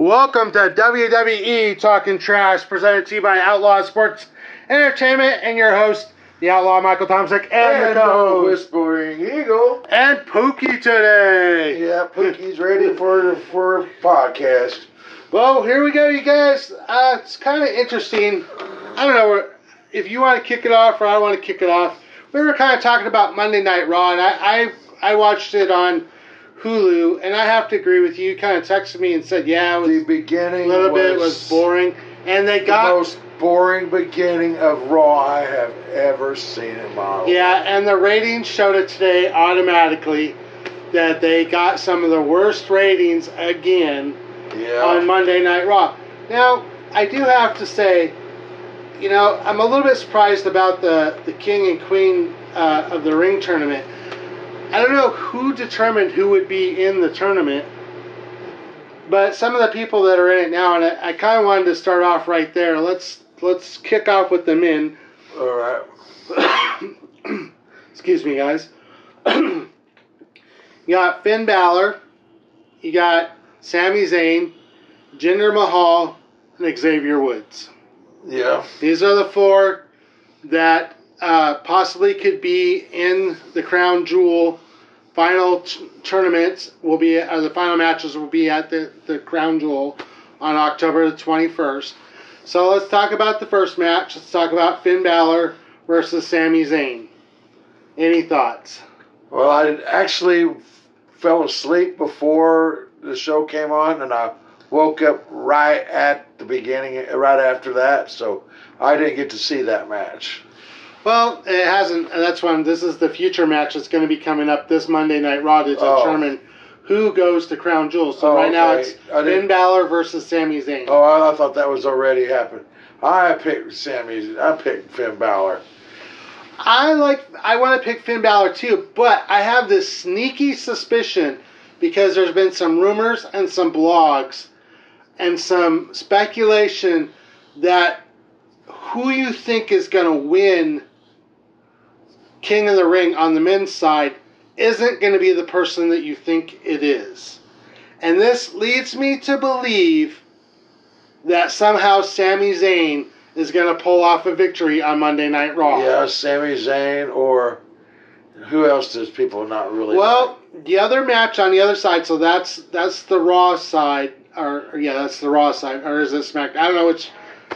Welcome to WWE Talking Trash, presented to you by Outlaw Sports Entertainment, and your host, the Outlaw Michael Tomczyk, and the co-host, Whispering Eagle, and Pookie today. Yeah, Pookie's ready for a podcast. Well, here we go, you guys. It's kind of interesting. I don't know if you want to kick it off or I want to kick it off. We were kind of talking about Monday Night Raw, and I watched it on Hulu, and I have to agree with you. You kind of texted me and said, yeah, it was the beginning was boring. And they got the most boring beginning of Raw I have ever seen in my life. Yeah, and the ratings showed it today automatically that they got some of the worst ratings again on Monday Night Raw. Now, I do have to say, you know, I'm a little bit surprised about the King and Queen of the Ring tournament. I don't know who determined who would be in the tournament, but some of the people that are in it now, and I kind of wanted to start off right there. Let's kick off with the men. All right. Excuse me, guys. You got Finn Balor. You got Sami Zayn, Jinder Mahal, and Xavier Woods. Yeah. These are the four that possibly could be in the Crown Jewel final tournaments. The final matches will be at the Crown Jewel on October the 21st. So let's talk about the first match. Let's talk about Finn Balor versus Sami Zayn. Any thoughts? Well, I actually fell asleep before the show came on, and I woke up right at the beginning, right after that, so I didn't get to see that match. Well, it hasn't. This is the future match that's going to be coming up this Monday Night Raw to determine who goes to Crown Jewel. So now it's Finn Balor versus Sami Zayn. Oh, I thought that was already happened. I picked Finn Balor. I want to pick Finn Balor too, but I have this sneaky suspicion because there's been some rumors and some blogs and some speculation that who you think is going to win King of the Ring on the men's side isn't going to be the person that you think it is. And this leads me to believe that somehow Sami Zayn is going to pull off a victory on Monday Night Raw. Yeah, Sami Zayn, or who else does people not really like? The other match on the other side, so that's the Raw side, that's the Raw side, or is it SmackDown? I don't know which.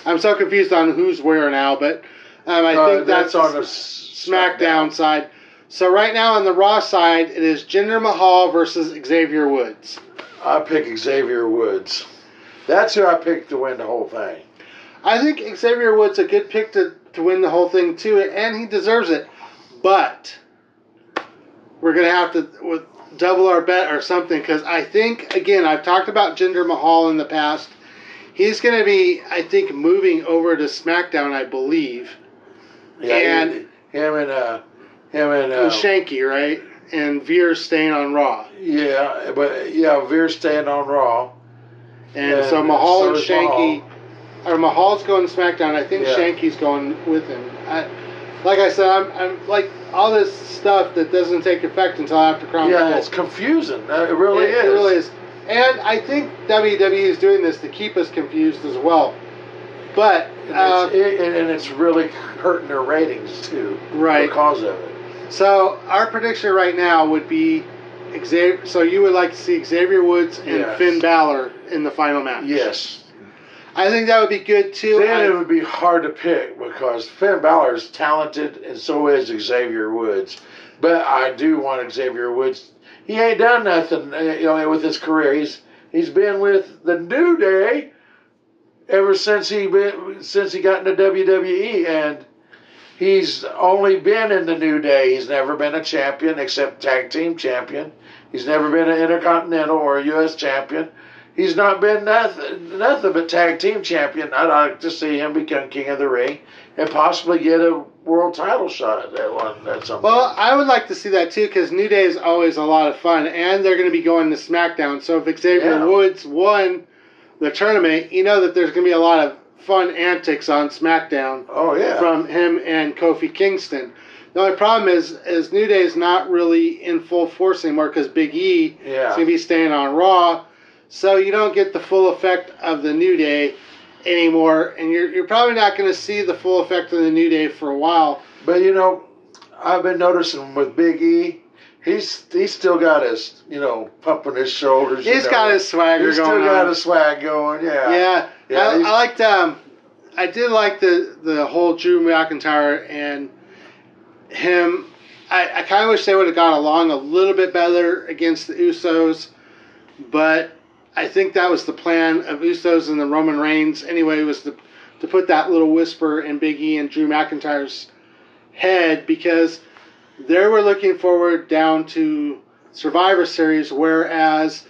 I'm so confused on who's where now, but I think that's on the SmackDown side. So right now on the Raw side, it is Jinder Mahal versus Xavier Woods. I pick Xavier Woods. That's who I picked to win the whole thing. I think Xavier Woods is a good pick to win the whole thing, too, and he deserves it. But we're going to have to double our bet or something, because I think, again, I've talked about Jinder Mahal in the past. He's going to be, I think, moving over to SmackDown, I believe. Yeah, and him and Shanky, right? And Veer's staying on Raw. Yeah, Veer's staying on Raw. And so Mahal and Shanky, or Mahal's going to SmackDown. I think Shanky's going with him. Like I said, I'm like all this stuff that doesn't take effect until after Crown Jewel. Yeah, it's confusing. It really is. It really is. And I think WWE is doing this to keep us confused as well. But it's really hurting their ratings, too, right, because of it. So our prediction right now would be Xavier. So you would like to see Xavier Woods and Finn Balor in the final match. Yes. I think that would be good, too. Then it would be hard to pick because Finn Balor is talented and so is Xavier Woods. But I do want Xavier Woods. He ain't done nothing, with his career. He's been with the New Day ever since he got into WWE, and he's only been in the New Day. He's never been a champion except tag team champion. He's never been an Intercontinental or a U.S. champion. He's not been nothing but tag team champion. I'd like to see him become King of the Ring and possibly get a world title shot at that one. That's something. Well, I would like to see that too because New Day is always a lot of fun, and they're going to be going to SmackDown. So if Xavier Woods won the tournament, you know that there's going to be a lot of fun antics on SmackDown. Oh yeah, from him and Kofi Kingston. The only problem is New Day is not really in full force anymore because Big E is going to be staying on Raw. So you don't get the full effect of the New Day anymore, and you're probably not going to see the full effect of the New Day for a while. But you know, I've been noticing with Big E, he's still got his, you know, pumping his shoulders. He's got his swagger going. He's still got his swag going. Yeah. I liked. I did like the whole Drew McIntyre and him. I kind of wish they would have got along a little bit better against the Usos, but I think that was the plan of Usos and the Roman Reigns anyway, was to put that little whisper in Big E and Drew McIntyre's head, because they were looking forward down to Survivor Series, whereas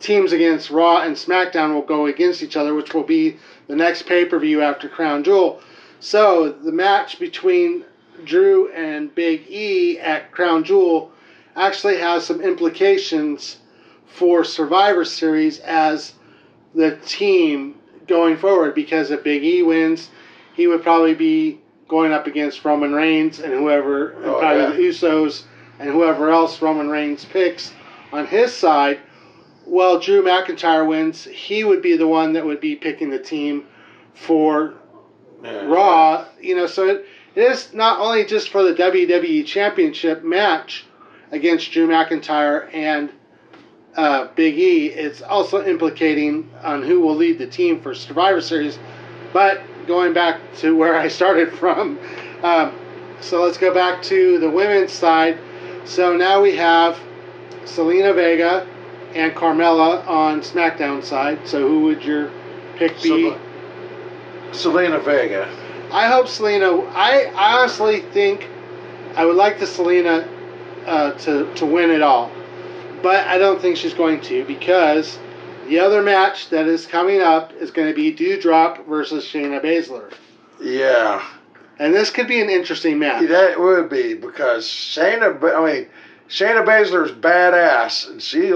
teams against Raw and SmackDown will go against each other, which will be the next pay-per-view after Crown Jewel. So the match between Drew and Big E at Crown Jewel actually has some implications for Survivor Series as the team going forward, because if Big E wins, he would probably be going up against Roman Reigns and whoever, and the Usos and whoever else Roman Reigns picks on his side. Well, Drew McIntyre wins, he would be the one that would be picking the team for Raw. You know, so it is not only just for the WWE Championship match against Drew McIntyre and Big E, it's also implicating on who will lead the team for Survivor Series. But going back to where I started from, so let's go back to the women's side. So now we have Selena Vega and Carmella on SmackDown side. So who would your pick be? Selena Vega. I hope Selena. I honestly think I would like the Selena to win it all, but I don't think she's going to, because the other match that is coming up is going to be Doudrop versus Shayna Baszler. Yeah. And this could be an interesting match. Yeah, that would be, because Shayna Baszler's badass, and she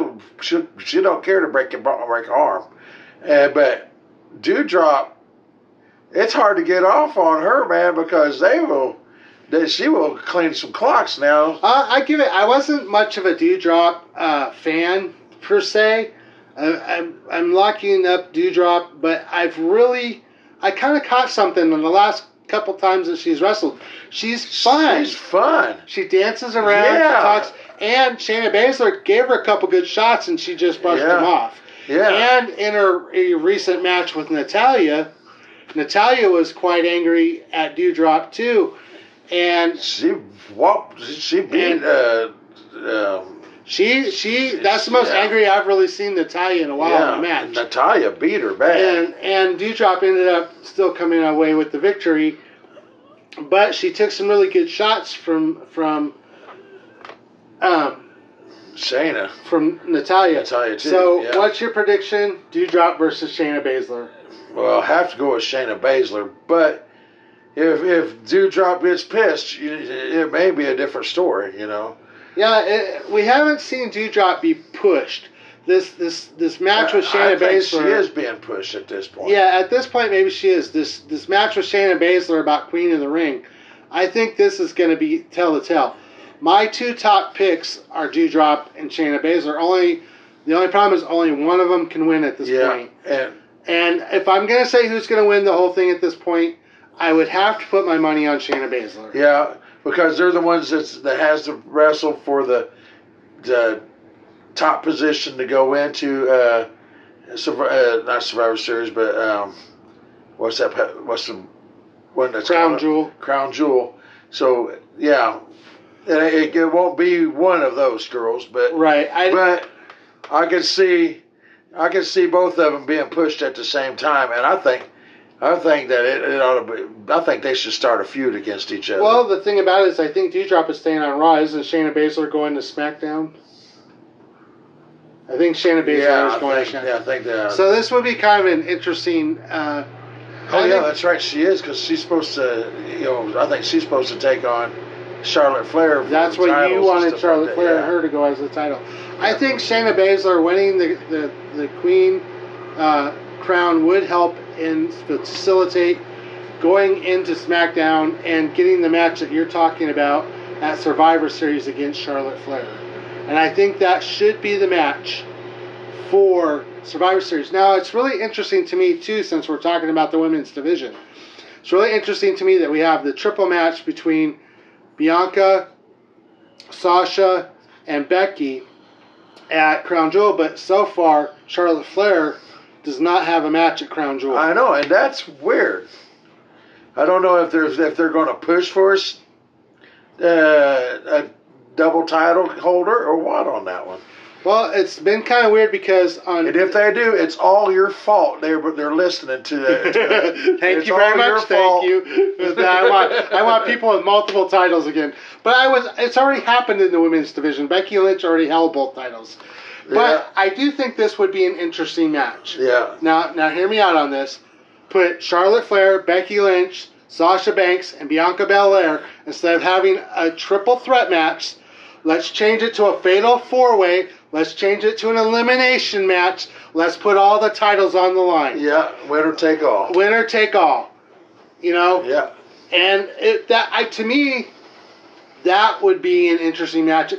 don't care to break her arm. But Doudrop, it's hard to get off on her, man, because she will clean some clocks now. I wasn't much of a Doudrop fan per se. I'm locking up Doudrop, but I kind of caught something in the last couple times that she's wrestled. She's fun. She dances around, she talks, and Shayna Baszler gave her a couple good shots and she just brushed them off. Yeah. And in her recent match with Natalya was quite angry at Doudrop too, and she beat that's the most angry I've really seen Natalya in a while in a match. Natalya beat her bad. And Doudrop ended up still coming away with the victory. But she took some really good shots from Shayna. From Natalya. Natalya too. So what's your prediction? Doudrop versus Shayna Baszler. Well, I have to go with Shayna Baszler, but if Doudrop gets pissed, it may be a different story, you know. Yeah, we haven't seen Doudrop be pushed. This match with Shayna Baszler, she is being pushed at this point. Yeah, at this point, maybe she is. This match with Shayna Baszler about Queen of the Ring, I think this is going to be tell the tale. My two top picks are Doudrop and Shayna Baszler. The only problem is only one of them can win at this point. And if I'm going to say who's going to win the whole thing at this point, I would have to put my money on Shayna Baszler. Yeah. Because they're the ones that has to wrestle for the top position to go into not Survivor Series, but what's that? What's the one that's Crown Jewel. So it won't be one of those girls, but but I can see both of them being pushed at the same time, and I think that it ought to be. I think they should start a feud against each other. Well, the thing about it is, I think Doudrop is staying on Raw. Isn't Shayna Baszler going to SmackDown? I think Shayna Baszler is going to SmackDown. Yeah, I think that. So this would be kind of an interesting. That's right. She is, because she's supposed to. You know, I think she's supposed to take on Charlotte Flair. That's what you wanted, Charlotte Flair and her to go as the title. Yeah. I think Shayna Baszler winning the Queen crown would help and facilitate going into SmackDown and getting the match that you're talking about at Survivor Series against Charlotte Flair. And I think that should be the match for Survivor Series. Now, it's really interesting to me, too, since we're talking about the women's division. It's really interesting to me that we have the triple match between Bianca, Sasha, and Becky at Crown Jewel, but so far, Charlotte Flair does not have a match at Crown Jewel. I know, and that's weird. I don't know if they're going to push for a double title holder or what on that one. Well, it's been kind of weird because on... And if they do, it's all your fault. They're listening to it. Thank you very much. Thank you. I want people with multiple titles again. But it's already happened in the women's division. Becky Lynch already held both titles. But yeah. I do think this would be an interesting match. Yeah. Now hear me out on this. Put Charlotte Flair, Becky Lynch, Sasha Banks, and Bianca Belair, instead of having a triple threat match, let's change it to a fatal four-way. Let's change it to an elimination match. Let's put all the titles on the line. Yeah, winner take all. Winner take all. You know? Yeah. And to me, that would be an interesting match.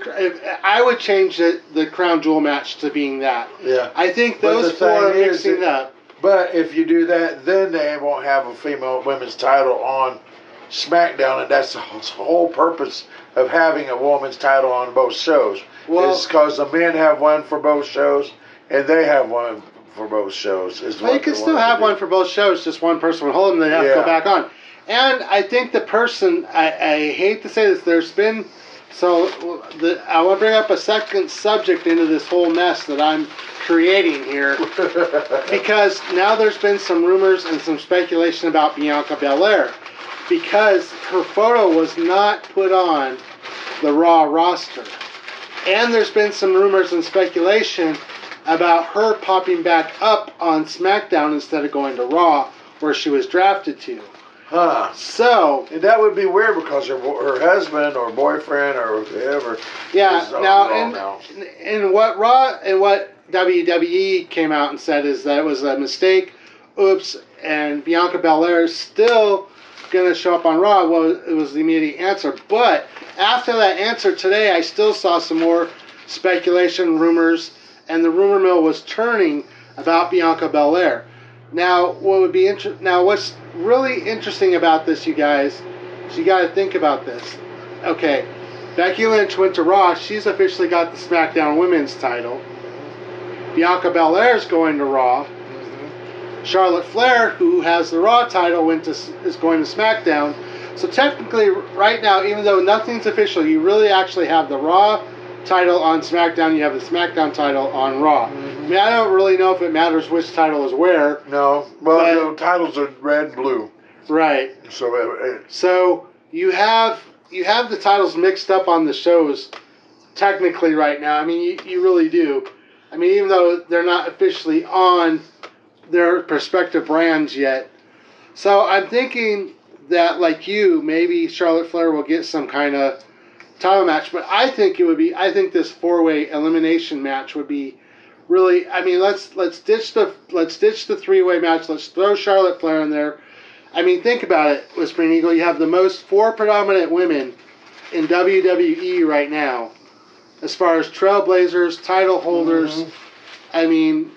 I would change the Crown Jewel match to being that. Yeah. I think those four are mixing up. But if you do that, then they won't have a female women's title on SmackDown, and that's the whole purpose of having a woman's title on both shows. Well, it's because the men have one for both shows, and they have one for both shows. Well, you can still have one for both shows, just one person would hold them, and they have to go back on. And I think the person, I hate to say this, I want to bring up a second subject into this whole mess that I'm creating here, because now there's been some rumors and some speculation about Bianca Belair, because her photo was not put on the Raw roster. And there's been some rumors and speculation about her popping back up on SmackDown instead of going to Raw, where she was drafted to. Huh. So... And that would be weird because her husband or boyfriend or whoever... Yeah, now. And what Raw and what WWE came out and said is that it was a mistake. Oops. And Bianca Belair is still going to show up on Raw. Well, it was the immediate answer. But after that answer today, I still saw some more speculation, rumors, and the rumor mill was turning about Bianca Belair. Now, what's really interesting about this, you guys, is you got to think about this. Okay, Becky Lynch went to Raw. She's officially got the SmackDown Women's title. Bianca Belair's going to Raw. Charlotte Flair, who has the Raw title, is going to SmackDown. So technically, right now, even though nothing's official, you really actually have the Raw title on SmackDown. You have the SmackDown title on Raw. Mm-hmm. I mean, I don't really know if it matters which title is where. No. Well, the titles are red and blue. Right. So you have the titles mixed up on the shows technically right now. I mean, you really do. I mean, even though they're not officially on their prospective brands yet. So I'm thinking that, like you, maybe Charlotte Flair will get some kind of title match. But I think this four-way elimination match would be really, I mean, let's ditch the three-way match. Let's throw Charlotte Flair in there. I mean, think about it, Whispering Eagle. You have the most four predominant women in WWE right now, as far as trailblazers, title holders. Mm-hmm. I mean,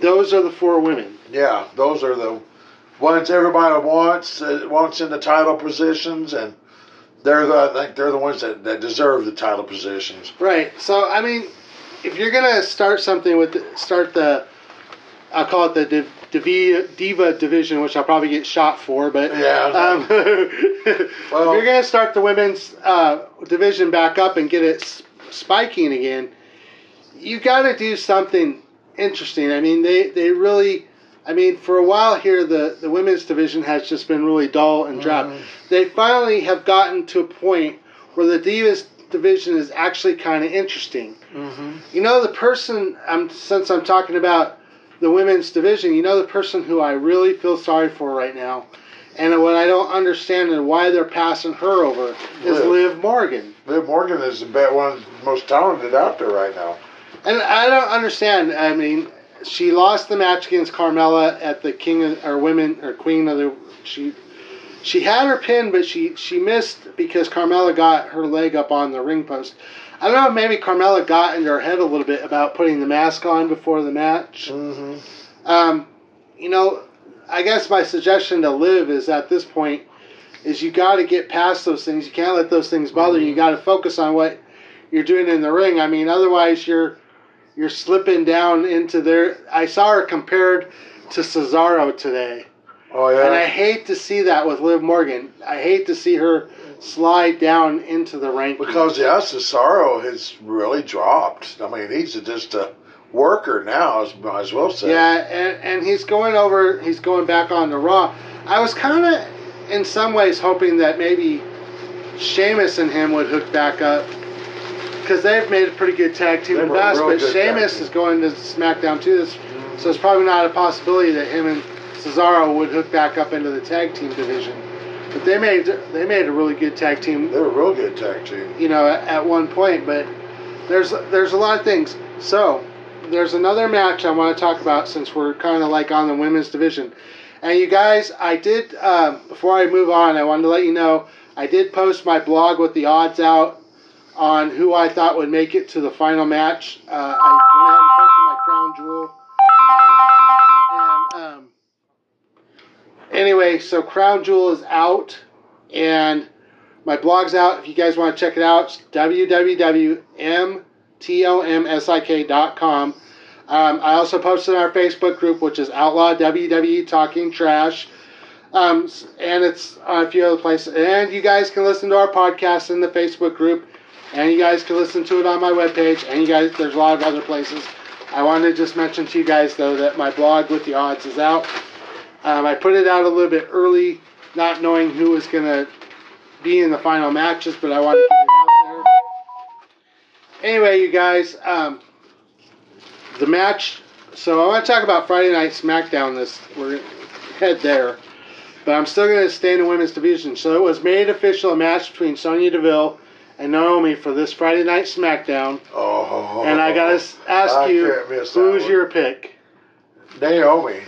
those are the four women. Yeah, those are the ones everybody wants in the title positions, and I think they're the ones that deserve the title positions. Right. So I mean, if you're gonna start something I'll call it the diva division, which I'll probably get shot for, but yeah. Well, if you're gonna start the women's division back up and get it spiking again, you got to do something interesting. I mean, they really, I mean, for a while here, the women's division has just been really dull and drab. Mm. They finally have gotten to a point where the Divas division is actually kind of interesting. Mm-hmm. You know, since I'm talking about the women's division, you know, the person who I really feel sorry for right now, and what I don't understand and why they're passing her over, is Liv Morgan. Liv Morgan is one of the most talented out there right now. And I don't understand. I mean, she lost the match against Carmella at the Queen of the. She had her pin, but she missed because Carmella got her leg up on the ring post. I don't know, maybe Carmella got in her head a little bit about putting the mask on before the match. Mm-hmm. You know, I guess my suggestion to Liv is at this point is you got to get past those things. You can't let those things bother you. You got to focus on what you're doing in the ring. I mean, otherwise you're slipping down into their... I saw her compared to Cesaro today. Oh, yeah? And I hate to see that with Liv Morgan. I hate to see her slide down into the rankings. Because, yeah, Cesaro has really dropped. I mean, he's just a worker now, as might as well say. Yeah, and he's going back on to Raw. I was kind of, in some ways, hoping that maybe Sheamus and him would hook back up. Because they've made a pretty good tag team in Bass, but Sheamus is going to SmackDown too, so it's probably not a possibility that him and Cesaro would hook back up into the tag team division. But they made a really good tag team. They were a real good tag team. You know, at one point, but there's a lot of things. So there's another match I want to talk about since we're kind of like on the women's division. And you guys, I did before I move on, I wanted to let you know I did post my blog with the odds out on who I thought would make it to the final match. I went ahead and posted my Crown Jewel. Anyway, so Crown Jewel is out, and my blog's out. If you guys want to check it out, it's www.mtomsik.com. I also posted on our Facebook group, which is Outlaw WWE Talking Trash, and it's on a few other places. And you guys can listen to our podcast in the Facebook group, and you guys can listen to it on my webpage, and you guys, there's a lot of other places. I wanted to just mention to you guys, though, that my blog with the odds is out. I put it out a little bit early, not knowing who was going to be in the final matches, but I wanted to get it out there. Anyway, you guys, the match. So I want to talk about Friday Night Smackdown. We're going to head there. But I'm still going to stay in the women's division. So it was made official, a match between Sonya Deville and Naomi for this Friday Night Smackdown. Oh. And I got to ask you, who's your pick? Naomi.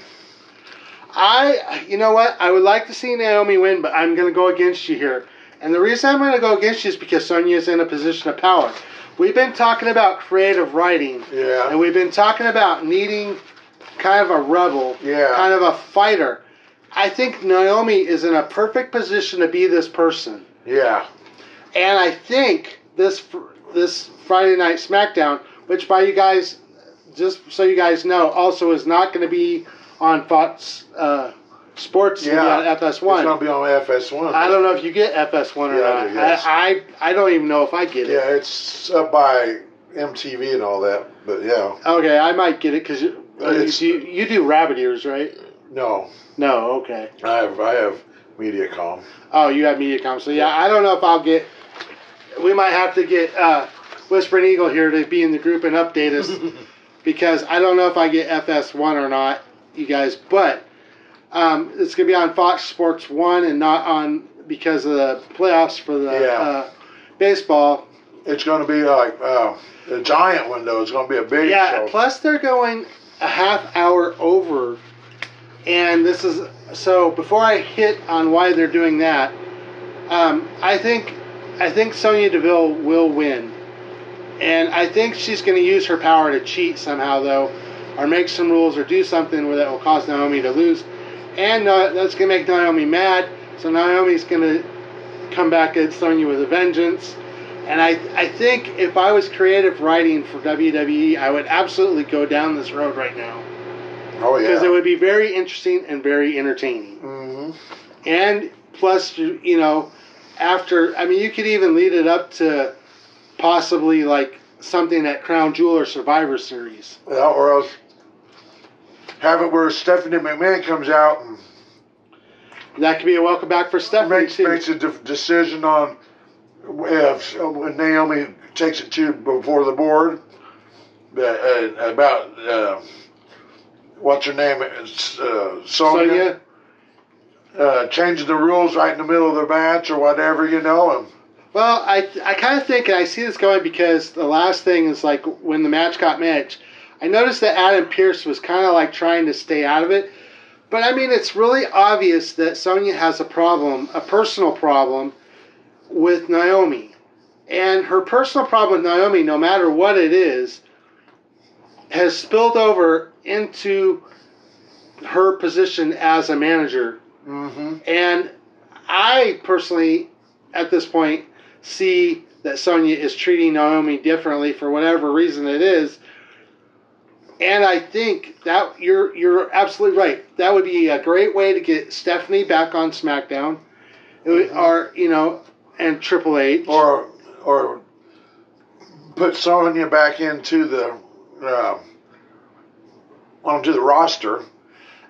You know what? I would like to see Naomi win, but I'm going to go against you here. And the reason I'm going to go against you is because Sonya's in a position of power. We've been talking about creative writing. Yeah. And we've been talking about needing kind of a rebel. Yeah. Kind of a fighter. I think Naomi is in a perfect position to be this person. Yeah. And I think this Friday Night SmackDown, which by you guys, just so you guys know, also is not going to be on Fox Sports, yeah, on FS1. It's going to be on FS1. I don't know if you get FS1 or not. I do, yes. I don't even know if I get it. Yeah, it's up by MTV and all that, but yeah. Okay, I might get it because you do rabbit ears, right? No, okay. I have Mediacom. Oh, you have Mediacom. So yeah, I don't know if I'll get... We might have to get Whispering Eagle here to be in the group and update us because I don't know if I get FS1 or not. You guys, but it's going to be on Fox Sports 1 and not on because of the playoffs for the baseball. It's going to be like a giant window. It's going to be a big show. Yeah, plus they're going a half hour over. And this is... So before I hit on why they're doing that, I think Sonya Deville will win. And I think she's going to use her power to cheat somehow, though, or make some rules, or do something where that will cause Naomi to lose. And that's going to make Naomi mad, so Naomi's going to come back at Sonya with a vengeance. And I think if I was creative writing for WWE, I would absolutely go down this road right now. Oh, yeah. Because it would be very interesting and very entertaining. Mm-hmm. And plus, you know, after... I mean, you could even lead it up to possibly, like, something at Crown Jewel or Survivor Series. Yeah, or else... Have it where Stephanie McMahon comes out and... That could be a welcome back for Stephanie, makes a decision on if Naomi takes it to before the board about, what's her name, Sonya. Changing the rules right in the middle of the match or whatever, you know. And, well, I kind of think, and I see this going because the last thing is like when the match got matched, I noticed that Adam Pearce was kind of like trying to stay out of it. But, I mean, it's really obvious that Sonya has a problem, a personal problem, with Naomi. And her personal problem with Naomi, no matter what it is, has spilled over into her position as a manager. Mm-hmm. And I personally, at this point, see that Sonya is treating Naomi differently for whatever reason it is. And I think that you're absolutely right. That would be a great way to get Stephanie back on SmackDown, mm-hmm. or you know, and Triple H, or put Sonya back into the onto the roster.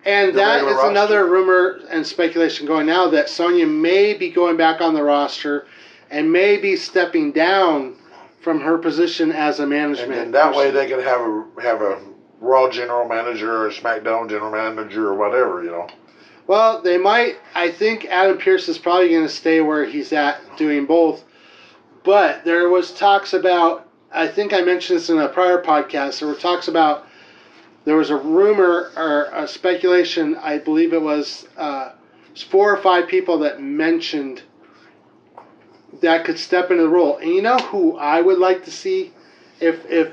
And that is another rumor and speculation going now that Sonya may be going back on the roster and may be stepping down from her position as a management. And that way they could have a Raw general manager or SmackDown general manager or whatever, you know. Well, they might. I think Adam Pearce is probably going to stay where he's at doing both. But there was talks about, I think I mentioned this in a prior podcast, there were talks about, there was a rumor or a speculation, I believe it was 4 or 5 people that mentioned that could step into the role. And you know who I would like to see if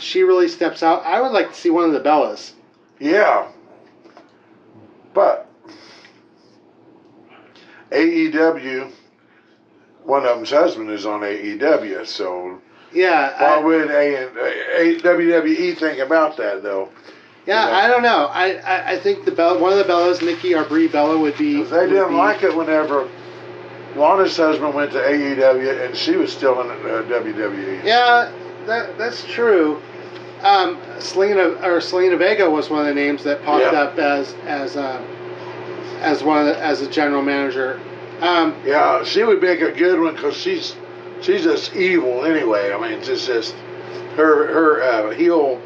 she really steps out? I would like to see one of the Bellas. Yeah. But AEW, one of them's husband is on AEW, so... Yeah. Why would WWE think about that, though? Yeah, you know? I don't know. I think one of the Bellas, Nikki or Brie Bella, would be... They didn't like it whenever... Lana's husband went to AEW, and she was still in WWE. Yeah, that's true. Selena Vega was one of the names that popped up as a general manager. Yeah, she would make a good one because she's just evil anyway. I mean, it's just her heel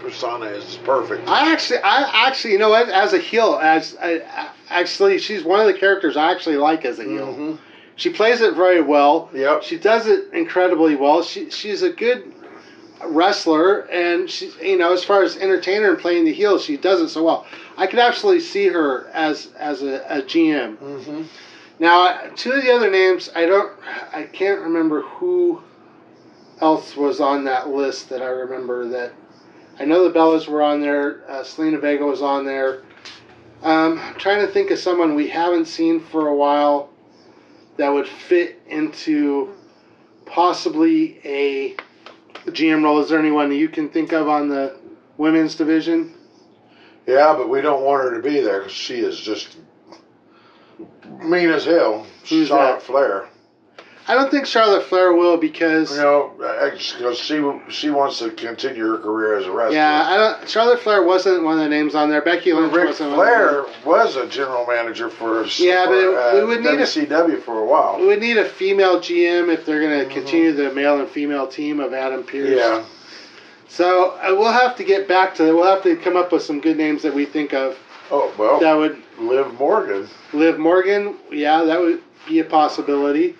persona is perfect. I actually, you know, as a heel, actually, she's one of the characters I actually like as a heel. Mm-hmm. She plays it very well. Yep. She does it incredibly well. She's a good wrestler, and she, you know, as far as entertainer and playing the heel, she does it so well. I could absolutely see her as a GM. Mm-hmm. Now, two of the other names, I can't remember who else was on that list that I remember that. I know the Bellas were on there. Selena Vega was on there. I'm trying to think of someone we haven't seen for a while that would fit into possibly a GM role. Is there anyone that you can think of on the women's division? Yeah, but we don't want her to be there because she is just mean as hell. Who's Charlotte Flair. I don't think Charlotte Flair will because... You know, because she wants to continue her career as a wrestler. Yeah, Charlotte Flair wasn't one of the names on there. Becky Lynch wasn't Flair one of the names. Flair was a general manager for WCW for a while. We would need a female GM if they're going to continue the male and female team of Adam Pearce. Yeah. So we'll have to get back to that. We'll have to come up with some good names that we think of. Oh, well. That would... Liv Morgan. Liv Morgan, yeah, that would be a possibility.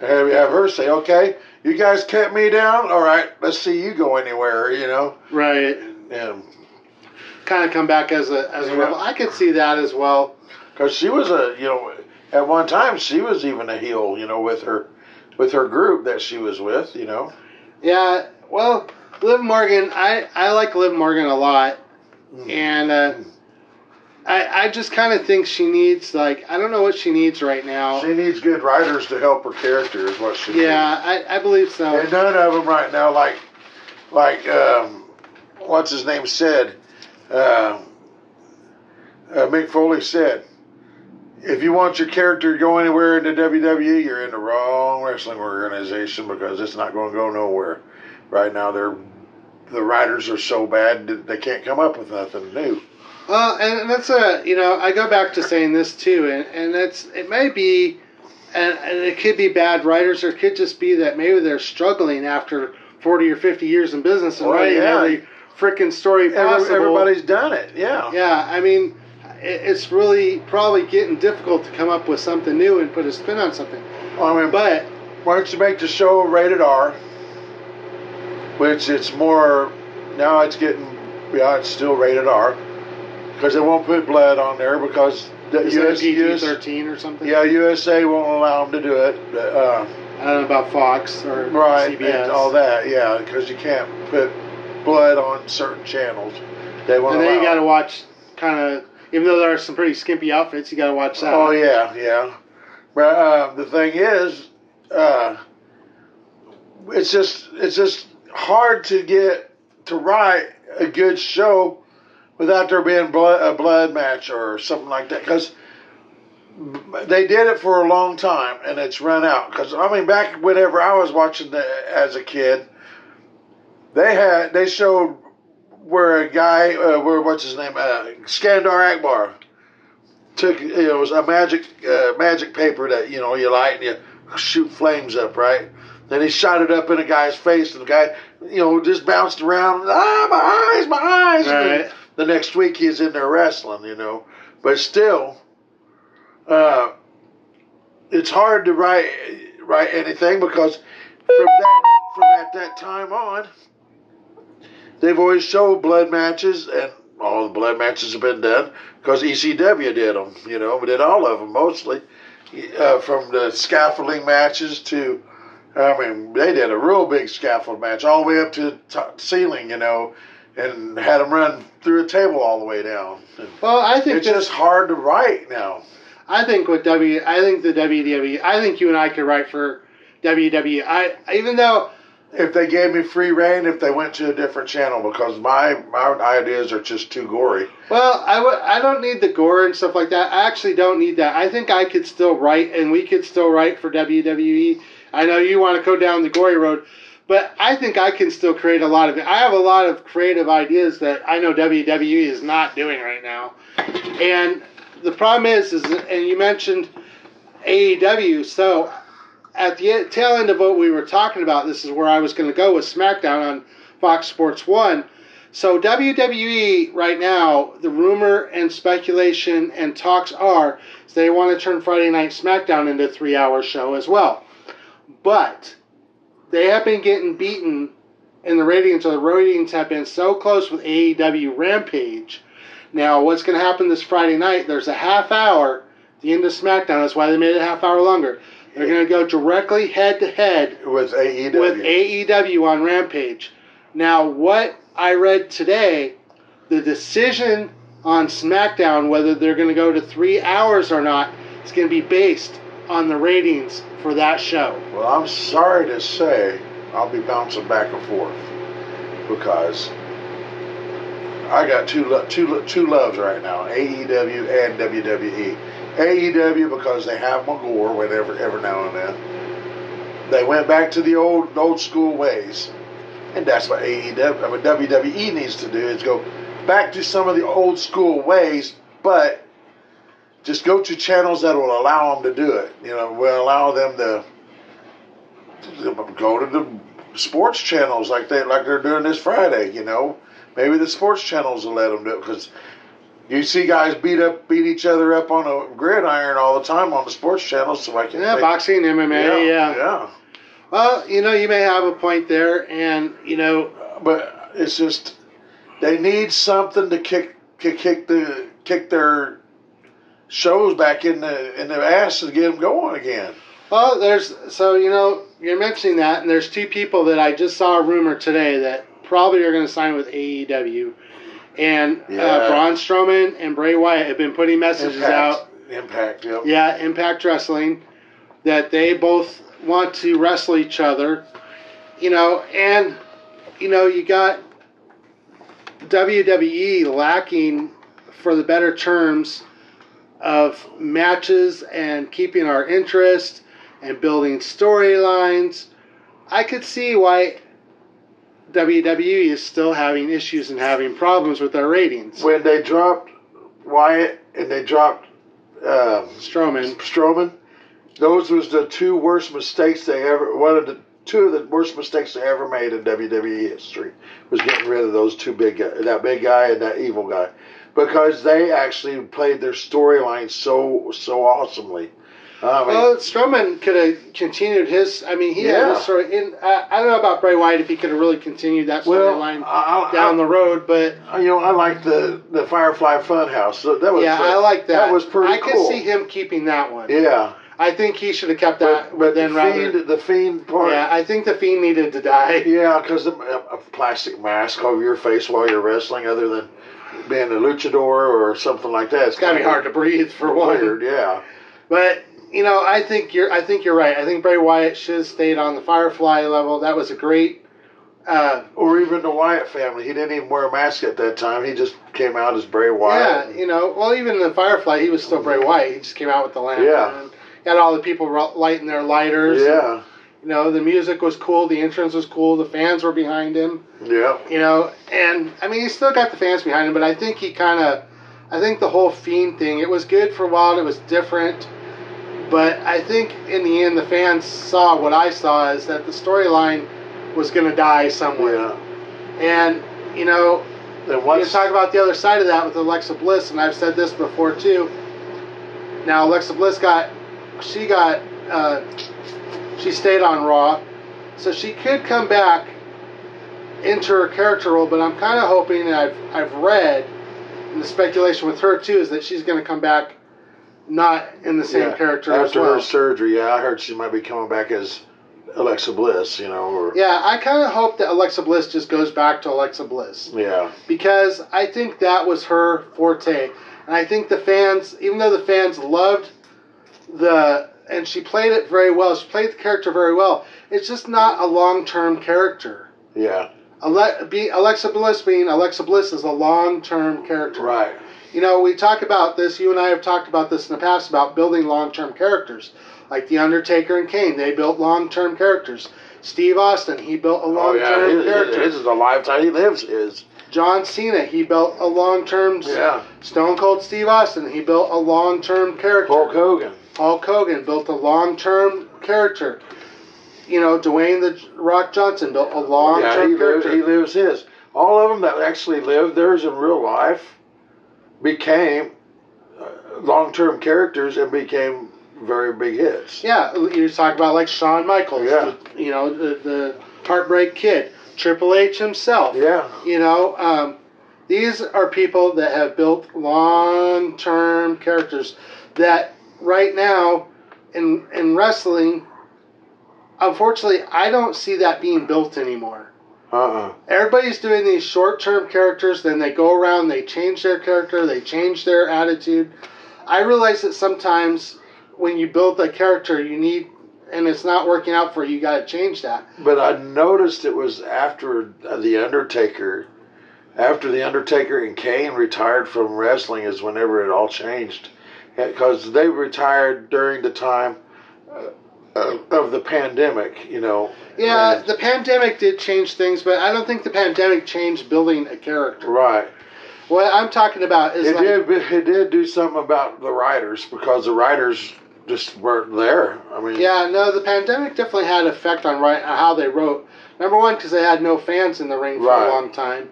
Have her say, okay, you guys cut me down? All right, let's see you go anywhere, you know? Right. And kind of come back as a rebel. I could see that as well. Because she was at one time she was even a heel, you know, with her group that she was with, you know? Yeah, well, Liv Morgan, I like Liv Morgan a lot. Mm. And I just kind of think she needs, like, I don't know what she needs right now. She needs good writers to help her character is what she needs. Yeah, I believe so. And none of them right now, like what's his name said, Mick Foley said, if you want your character to go anywhere in the WWE, you're in the wrong wrestling organization because it's not going to go nowhere. Right now, the writers are so bad that they can't come up with nothing new. Well, and that's I go back to saying this too, and it may be, and it could be bad writers, or it could just be that maybe they're struggling after 40 or 50 years in business and writing every freaking story possible. Everybody's done it, yeah. Yeah, I mean, it's really probably getting difficult to come up with something new and put a spin on something. Well, I mean, but why don't you make the show rated R, which it's more, now it's getting, yeah, it's still rated R. Because they won't put blood on there because the USA won't allow them to do it. I don't know about Fox or CBS. And all that, yeah, because you can't put blood on certain channels. They won't. And then you got to watch kind of, even though there are some pretty skimpy outfits, you got to watch that. Oh, yeah, yeah. But the thing is, it's just hard to get to write a good show without there being a blood match or something like that, because they did it for a long time and it's run out. Because I mean, back whenever I was watching as a kid, they showed where a guy, what's his name, Skandar Akbar took, it was a magic paper that you light and you shoot flames up, right? Then he shot it up in a guy's face, and the guy, just bounced around. My eyes. Right. And the next week he's in there wrestling, But still, it's hard to write anything because from that time on, they've always showed blood matches, and all the blood matches have been done because ECW did them, We did all of them mostly, from the scaffolding matches to. I mean, they did a real big scaffold match all the way up to the ceiling, and had them run through a table all the way down. And well, I think it's just hard to write now. I think you and I could write for WWE. Even though if they gave me free reign, if they went to a different channel, because my ideas are just too gory. Well, I don't need the gore and stuff like that. I actually don't need that. I think I could still write, and we could still write for WWE. I know you want to go down the gory road, but I think I can still create a lot of it. I have a lot of creative ideas that I know WWE is not doing right now. And the problem is and you mentioned AEW, so at the tail end of what we were talking about, this is where I was going to go with SmackDown on Fox Sports 1. So WWE right now, the rumor and speculation and talks are they want to turn Friday Night SmackDown into a 3-hour show as well. But they have been getting beaten in the ratings, or the ratings have been so close with AEW Rampage. Now, what's going to happen this Friday night, there's a half hour at the end of SmackDown. That's why they made it a half hour longer. They're going to go directly head-to-head with AEW on Rampage. Now, what I read today, the decision on SmackDown, whether they're going to go to 3 hours or not, is going to be based on the ratings for that show. Well, I'm sorry to say I'll be bouncing back and forth because I got two loves right now, AEW and WWE. AEW because they have my gore whenever, every now and then. They went back to the old school ways, and that's what WWE needs to do, is go back to some of the old school ways, but just go to channels that will allow them to do it. Will allow them to go to the sports channels like they're doing this Friday. Maybe the sports channels will let them do it, because you see guys beat each other up on a gridiron all the time on the sports channels. So boxing, MMA, yeah. Well, you may have a point there, and but it's just they need something to kick their shows back in the ass to get them going again. Well, you're mentioning that, and there's two people that I just saw a rumor today that probably are going to sign with AEW, and Braun Strowman and Bray Wyatt have been putting messages out. Impact, yep. Yeah, Impact Wrestling, that they both want to wrestle each other, and you got WWE lacking, for the better terms, of matches and keeping our interest and building storylines. I could see why WWE is still having issues and having problems with their ratings. When they dropped Wyatt and they dropped Strowman, those was the two of the worst mistakes they ever made in WWE history, was getting rid of those two big guys, that big guy and that evil guy. Because they actually played their storyline so awesomely. Strowman could have continued his. I mean, he had his story. I don't know about Bray Wyatt, if he could have really continued that storyline down the road, but I like the Firefly Funhouse. So that was I like that. That was pretty cool. I could see him keeping that one. Yeah, I think he should have kept that. But then the Fiend part. Yeah, I think the Fiend needed to die. Yeah, because a plastic mask over your face while you're wrestling, other than being a luchador or something like that, it's gotta be hard to breathe for one. Yeah, but you know, I think you're right. I think Bray Wyatt should have stayed on the Firefly level. That was a great. Or even the Wyatt family. He didn't even wear a mask at that time. He just came out as Bray Wyatt. Yeah, you know. Well, even in the Firefly, he was still Bray Wyatt. He just came out with the lamp. Yeah. And had all the people lighting their lighters. Yeah. And, you know, the music was cool. The entrance was cool. The fans were behind him. Yeah. You know, and, I mean, he still got the fans behind him, but I think he kind of, I think the whole Fiend thing, it was good for a while. It was different. But I think in the end, the fans saw what I saw, is that the storyline was going to die somewhere. Yeah. And, you know, you talk about the other side of that with Alexa Bliss, and I've said this before too. Now, Alexa Bliss she stayed on Raw, so she could come back into her character role, but I'm kind of hoping, and I've read, and the speculation with her too, is that she's going to come back not in the same character as well. After her surgery, I heard she might be coming back as Alexa Bliss, you know. I kind of hope that Alexa Bliss just goes back to Alexa Bliss. Yeah. Because I think that was her forte. And I think the fans, even though the fans loved and she played it very well, she played the character very well, it's just not a long-term character. Yeah. Alexa Bliss being Alexa Bliss is a long-term character. Right. You know, we talk about this, you and I have talked about this in the past, about building long-term characters. Like The Undertaker and Kane, they built long-term characters. Steve Austin, he built a long-term character. His is a lifetime he lives his. John Cena, he built a long-term... Yeah. Stone Cold Steve Austin, he built a long-term character. Hulk Hogan built a long-term character. You know, Dwayne The Rock Johnson built a long-term character. He lives his. All of them that actually lived theirs in real life became long-term characters and became... very big hits. Yeah, you talk about like Shawn Michaels, you know, the Heartbreak Kid, Triple H himself. Yeah. You know, these are people that have built long-term characters that right now in wrestling, unfortunately, I don't see that being built anymore. Everybody's doing these short-term characters, then they go around, they change their character, they change their attitude. I realize that sometimes... when you build a character, you need, and it's not working out for you, you got to change that. But I noticed it was after The Undertaker and Kane retired from wrestling is whenever it all changed. Because they retired during the time of the pandemic, you know. Yeah, the pandemic did change things, but I don't think the pandemic changed building a character. Right. What I'm talking about is it did do something about the writers, because the writers just weren't there. I mean, the pandemic definitely had an effect on how they wrote. Number one, because they had no fans in the ring for a long time,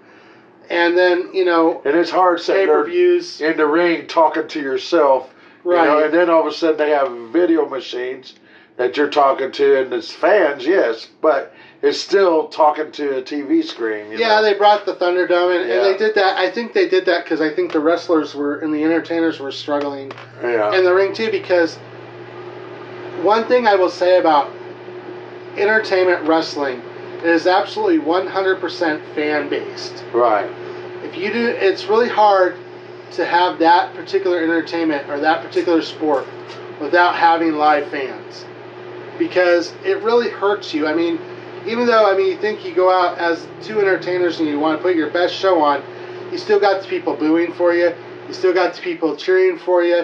and then and it's hard sitting there in the ring talking to yourself, right? You know, and then all of a sudden they have video machines that you're talking to, and it's fans, yes, but it's still talking to a TV screen. They brought the Thunderdome, and they did that. I think they did that because I think the wrestlers were and the entertainers were struggling in the ring too, because one thing I will say about entertainment wrestling, it is absolutely 100% fan-based. Right. If you do, it's really hard to have that particular entertainment or that particular sport without having live fans, because it really hurts you. I mean... even though, you think you go out as two entertainers and you want to put your best show on, you still got the people booing for you. You still got the people cheering for you.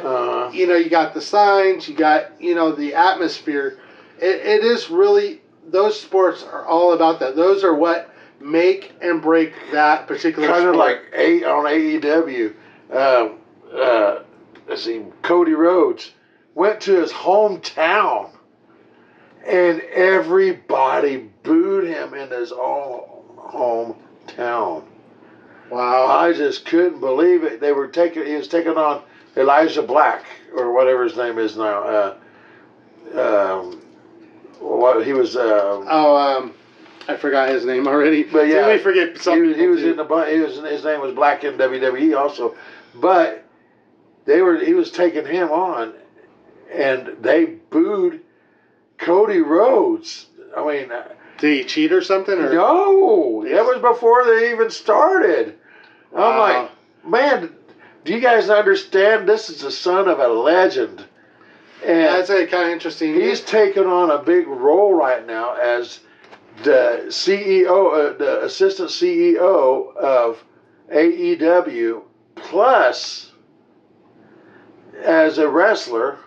You know, you got the signs. You got, the atmosphere. It is really, those sports are all about that. Those are what make and break that particular sport. Kind of like on AEW, Cody Rhodes went to his hometown. And everybody booed him in his own hometown. Wow. I just couldn't believe it. He was taking on Elijah Black, or whatever his name is now. I forgot his name already. But yeah. Let me forget something. His name was Black in WWE also. But he was taking him on. and they booed Cody Rhodes. I mean, did he cheat or something? Or? No, that was before they even started. Wow. I'm like, man, do you guys understand? This is the son of a legend. And that's a kind of interesting. He's taken on a big role right now as the CEO, the assistant CEO of AEW, plus as a wrestler,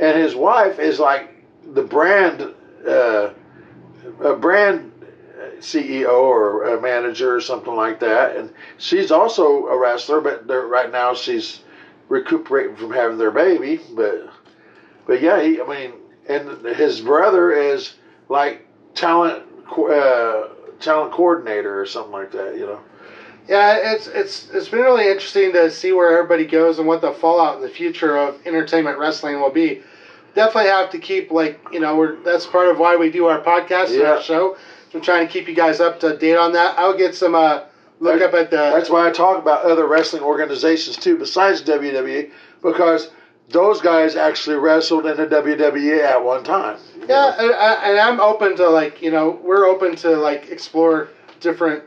and his wife is like the brand CEO or a manager or something like that, and she's also a wrestler, but right now she's recuperating from having their baby, but yeah, I mean, and his brother is like talent coordinator or something like that, you know. Yeah, it's been really interesting to see where everybody goes and what the fallout in the future of entertainment wrestling will be. Definitely have to keep, like, you know, that's part of why we do our podcast and our show. So I'm trying to keep you guys up to date on that. I'll get some look up at the... That's why I talk about other wrestling organizations, too, besides WWE, because those guys actually wrestled in the WWE at one time. Yeah, and I'm open to, like, you know, we're open to, like, explore different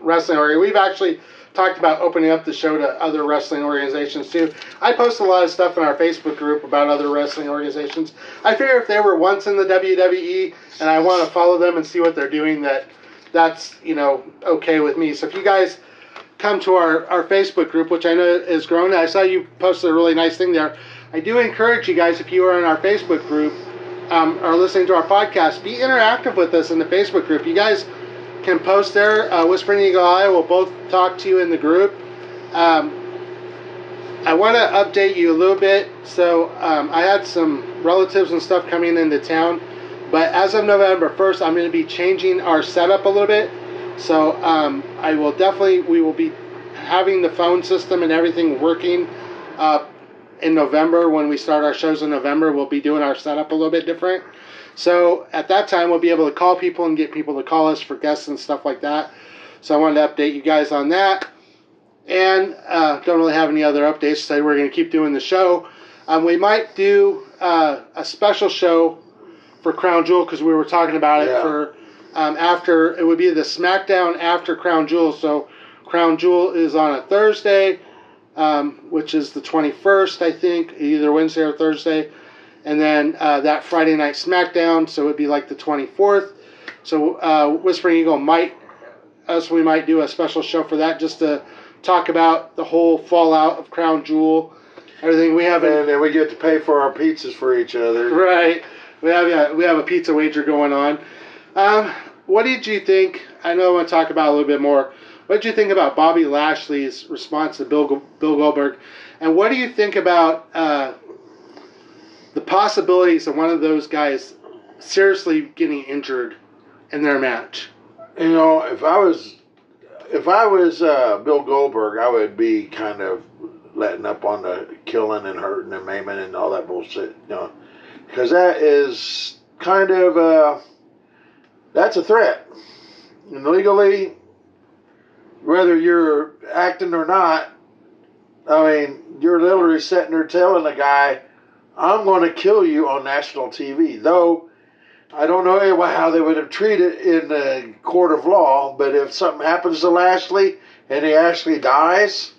wrestling area. We've actually talked about opening up the show to other wrestling organizations too. I post a lot of stuff in our Facebook group about other wrestling organizations. I figure if they were once in the WWE and I want to follow them and see what they're doing, that's, you know, okay with me. So if you guys come to our Facebook group, which I know is growing, I saw you posted a really nice thing there. I do encourage you guys, if you are in our Facebook group or listening to our podcast, be interactive with us in the Facebook group. You guys can post there. Whispering Eagle I will both talk to you in the group. I want to update you a little bit. So I had some relatives and stuff coming into town, but as of November 1st, I'm going to be changing our setup a little bit. So we will be having the phone system and everything working in November. When we start our shows in November, we'll be doing our setup a little bit different. So at that time, we'll be able to call people and get people to call us for guests and stuff like that. So I wanted to update you guys on that. And don't really have any other updates, so we're going to keep doing the show. We might do a special show for Crown Jewel because we were talking about it for after. It would be the SmackDown after Crown Jewel. So Crown Jewel is on a Thursday, which is the 21st, I think, either Wednesday or Thursday. And then that Friday Night Smackdown, so it would be like the 24th. So Whispering Eagle we might do a special show for that just to talk about the whole fallout of Crown Jewel, everything we have. And then we get to pay for our pizzas for each other. Right. We have a pizza wager going on. What did you think? I know I want to talk about it a little bit more. What did you think about Bobby Lashley's response to Bill Goldberg? And what do you think about... the possibilities of one of those guys seriously getting injured in their match. You know, if I was Bill Goldberg, I would be kind of letting up on the killing and hurting and maiming and all that bullshit, you know, because that is kind of that's a threat. And legally, whether you're acting or not, I mean, you're literally sitting there telling a guy, I'm going to kill you on national TV, though I don't know how they would have treated it in the court of law, but if something happens to Lashley and he actually dies,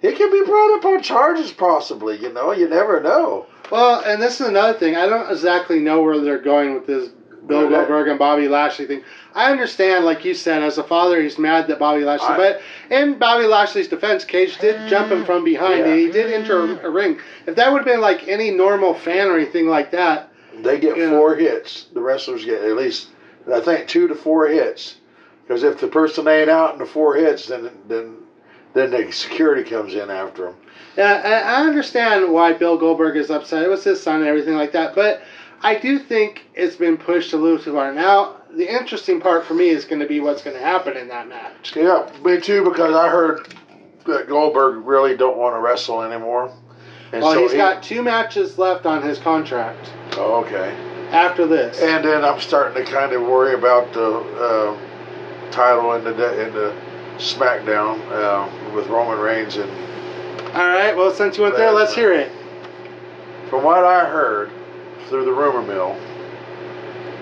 he can be brought up on charges possibly, you know. You never know. Well, and this is another thing. I don't exactly know where they're going with this Bill Goldberg and Bobby Lashley thing. I understand, like you said, as a father, he's mad that Bobby Lashley. But in Bobby Lashley's defense, Cage did jump him from behind, and he did enter a ring. If that would have been like any normal fan or anything like that, they get four hits. The wrestlers get at least, I think, 2 to 4 hits. Because if the person ain't out in the 4 hits, then the security comes in after him. Yeah, I understand why Bill Goldberg is upset. It was his son and everything like that, but I do think it's been pushed a little too far. Now, the interesting part for me is going to be what's going to happen in that match. Yeah, me too, because I heard that Goldberg really don't want to wrestle anymore. And well, so he's got 2 matches left on his contract. Oh, okay. After this. And then I'm starting to kind of worry about the title in the SmackDown with Roman Reigns. All right, well, since you went there, let's hear it. From what I heard through the rumor mill,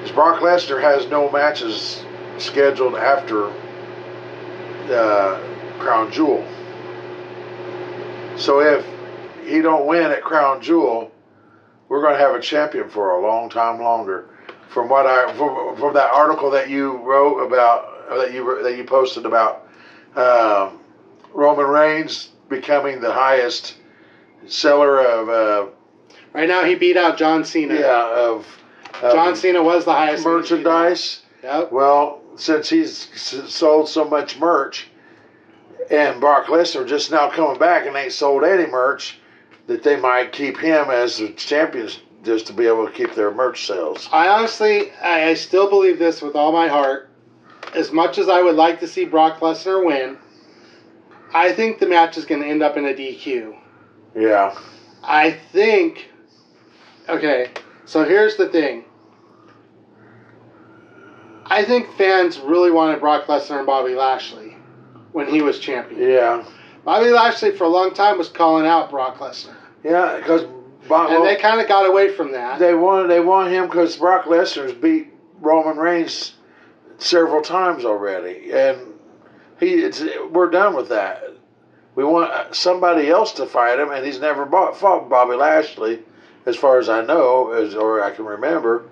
is Brock Lesnar has no matches scheduled after Crown Jewel. So if he don't win at Crown Jewel, we're going to have a champion for a long time longer. From what I from that article that you wrote about, that you posted about Roman Reigns becoming the highest seller of. Right now, he beat out John Cena. Yeah, John Cena was the highest merchandise. Yep. Well, since he's sold so much merch, and Brock Lesnar just now coming back and ain't sold any merch, that they might keep him as the champions just to be able to keep their merch sales. I honestly, I still believe this with all my heart. As much as I would like to see Brock Lesnar win, I think the match is going to end up in a DQ. Yeah. I think... Okay, so here's the thing. I think fans really wanted Brock Lesnar and Bobby Lashley when he was champion. Yeah. Bobby Lashley for a long time was calling out Brock Lesnar. Yeah, because... And they kind of got away from that. They want him because Brock Lesnar's beat Roman Reigns several times already, and we're done with that. We want somebody else to fight him, and he's never fought Bobby Lashley, as far as I know, or I can remember.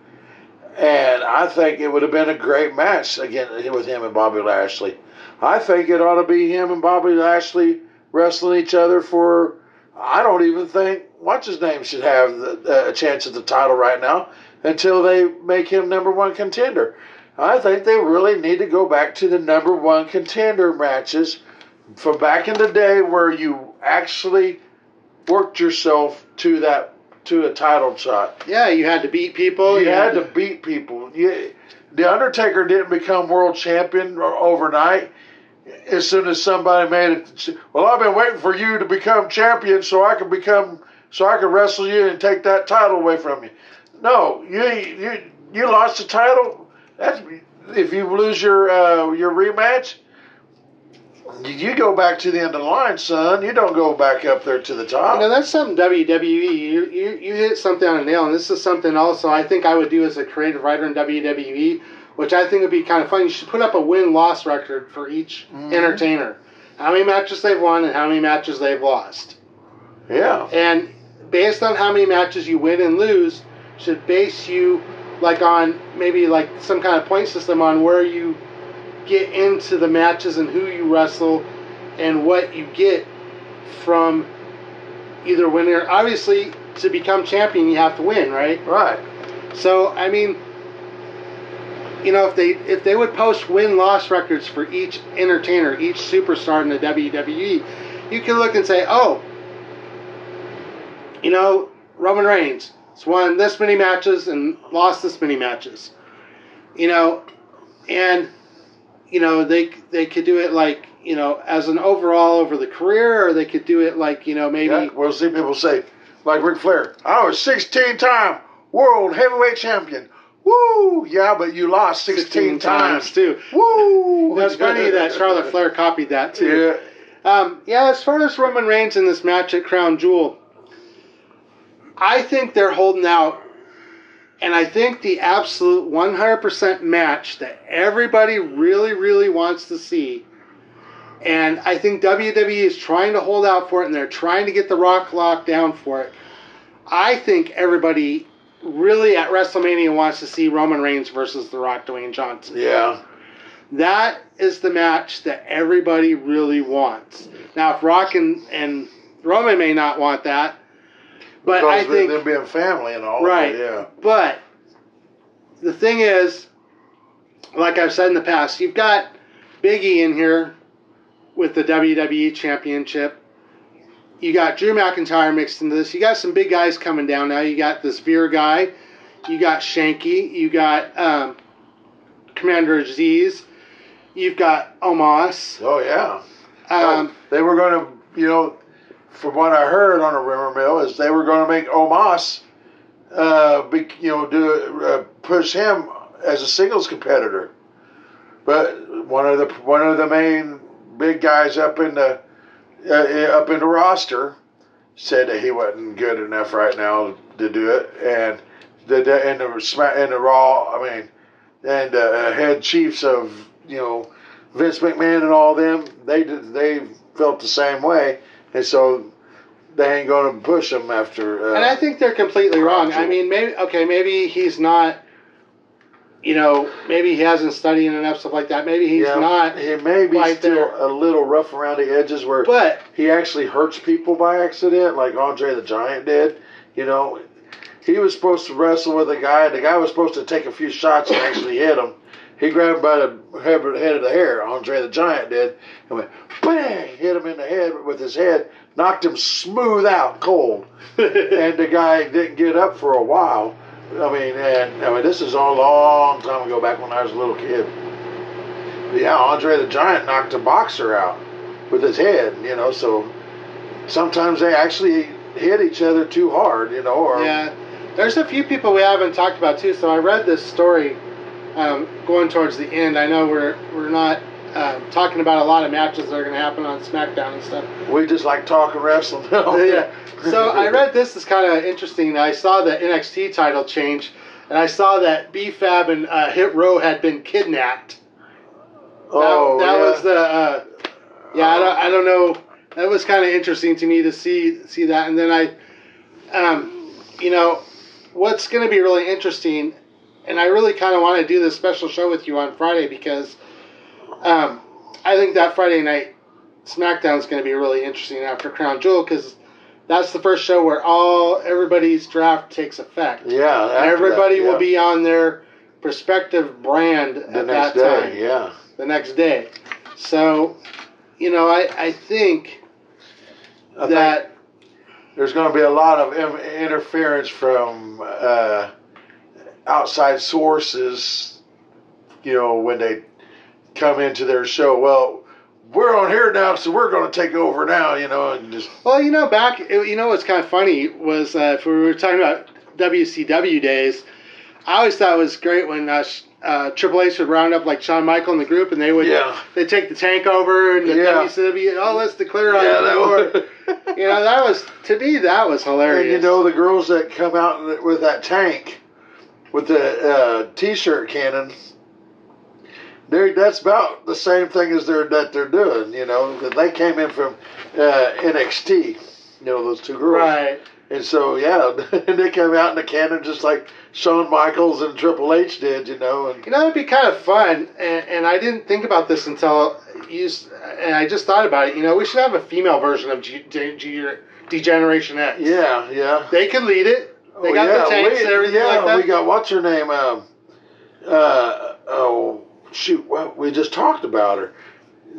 And I think it would have been a great match again with him and Bobby Lashley. I think it ought to be him and Bobby Lashley wrestling each other for. I don't even think what's-his-name should have a chance at the title right now until they make him #1 contender. I think they really need to go back to the #1 contender matches from back in the day where you actually worked yourself to a title shot. Yeah, you had to beat people. You had to beat people. The Undertaker didn't become world champion overnight. As soon as somebody made it, well, I've been waiting for you to become champion so I can wrestle you and take that title away from you. No, you lost the title. That's if you lose your rematch, you go back to the end of the line, son. You don't go back up there to the top. You know, that's something WWE. You hit something on a nail, and this is something also I think I would do as a creative writer in WWE. Which I think would be kind of funny. You should put up a win-loss record for each entertainer. How many matches they've won and how many matches they've lost. Yeah. And based on how many matches you win and lose, should base you like on maybe like some kind of point system on where you get into the matches and who you wrestle and what you get from either winner. Obviously, to become champion, you have to win, right? Right. So, I mean... You know, if they would post win-loss records for each entertainer, each superstar in the WWE, you can look and say, oh, you know, Roman Reigns has won this many matches and lost this many matches. You know, and, you know, they could do it like, you know, as an overall over the career, or they could do it like, you know, maybe... Yeah, we'll see people say, like Ric Flair, I was 16-time world heavyweight champion. Woo! Yeah, but you lost 16 times, too. Woo! That's funny that Charlotte Flair copied that, too. Yeah. As far as Roman Reigns in this match at Crown Jewel, I think they're holding out, and I think the absolute 100% match that everybody really, really wants to see, and I think WWE is trying to hold out for it, and they're trying to get the Rock locked down for it. I think everybody... really at WrestleMania wants to see Roman Reigns versus The Rock, Dwayne Johnson. Yeah. That is the match that everybody really wants. Now, if Rock and Roman may not want that, but because I think... they're being family and all. Right. But yeah. But the thing is, like I've said in the past, you've got Big E in here with the WWE Championship. You got Drew McIntyre mixed into this. You got some big guys coming down now. You got this Veer guy. You got Shanky. You got Commander Aziz. You've got Omos. Oh, yeah. They were going to, you know, from what I heard on a rumor mill, is they were going to make Omos, push him as a singles competitor. But one of the main big guys up in the roster said that he wasn't good enough right now to do it, and the Raw, and the head chiefs of Vince McMahon and all them, they felt the same way, and so they ain't going to push him after. And I think they're completely wrong. I mean, maybe he's not. Maybe he hasn't studied enough, stuff like that. Maybe he's not. He may be still a little rough around the edges but he actually hurts people by accident, like Andre the Giant did. He was supposed to wrestle with a guy, and the guy was supposed to take a few shots and actually hit him. He grabbed him by the head of the hair, Andre the Giant did, and went, bang, hit him in the head with his head, knocked him smooth out cold. And the guy didn't get up for a while. This is a long time ago, back when I was a little kid. But yeah, Andre the Giant knocked a boxer out with his head, so sometimes they actually hit each other too hard, Yeah, there's a few people we haven't talked about, too, so I read this story going towards the end. I know we're not talking about a lot of matches that are going to happen on SmackDown and stuff. We just like talking wrestling. Yeah. So I read this is kind of interesting. I saw the NXT title change, and I saw that B-Fab and Hit Row had been kidnapped. That was the I don't know. That was kind of interesting to me to see that. And then what's going to be really interesting, and I really kind of want to do this special show with you on Friday because. I think that Friday night SmackDown is going to be really interesting after Crown Jewel because that's the first show where everybody's draft takes effect. Yeah, and everybody will be on their prospective brand at that time. Yeah, the next day. So, I think there's going to be a lot of interference from outside sources. When they come into their show, well, we're on here now, so we're going to take over now, and just... Well, back, what's kind of funny was, if we were talking about WCW days, I always thought it was great when Triple H would round up, like, Shawn Michaels and the group, and they would they'd take the tank over, and the WCW, let's declare on the floor. That was, to me, that was hilarious. And, the girls that come out with that tank, with the T-shirt cannon... That's about the same thing as they're doing, because they came in from NXT, those two girls. Right. And so, and they came out in the cannon just like Shawn Michaels and Triple H did, And, it'd be kind of fun, and I didn't think about this until and I just thought about it, we should have a female version of Degeneration X. Yeah. They can lead it. They got the tanks and everything like that. We got, what's her name? Shoot, well, we just talked about her.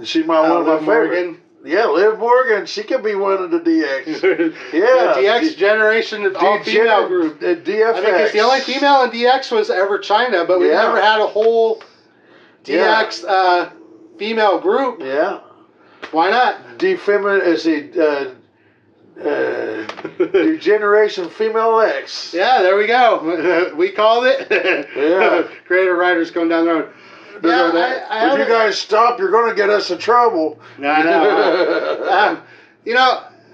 She's one of my favorites. Yeah, Liv Morgan. She could be one of the DX. Yeah. The DX generation of all-female group. DFX. I think the only female in DX was ever China, but we never had a whole DX female group. Yeah. Why not? Degeneration Female X. Yeah, there we go. We called it. Yeah. Creative writers going down the road. If you guys stop, you're going to get us in trouble. No.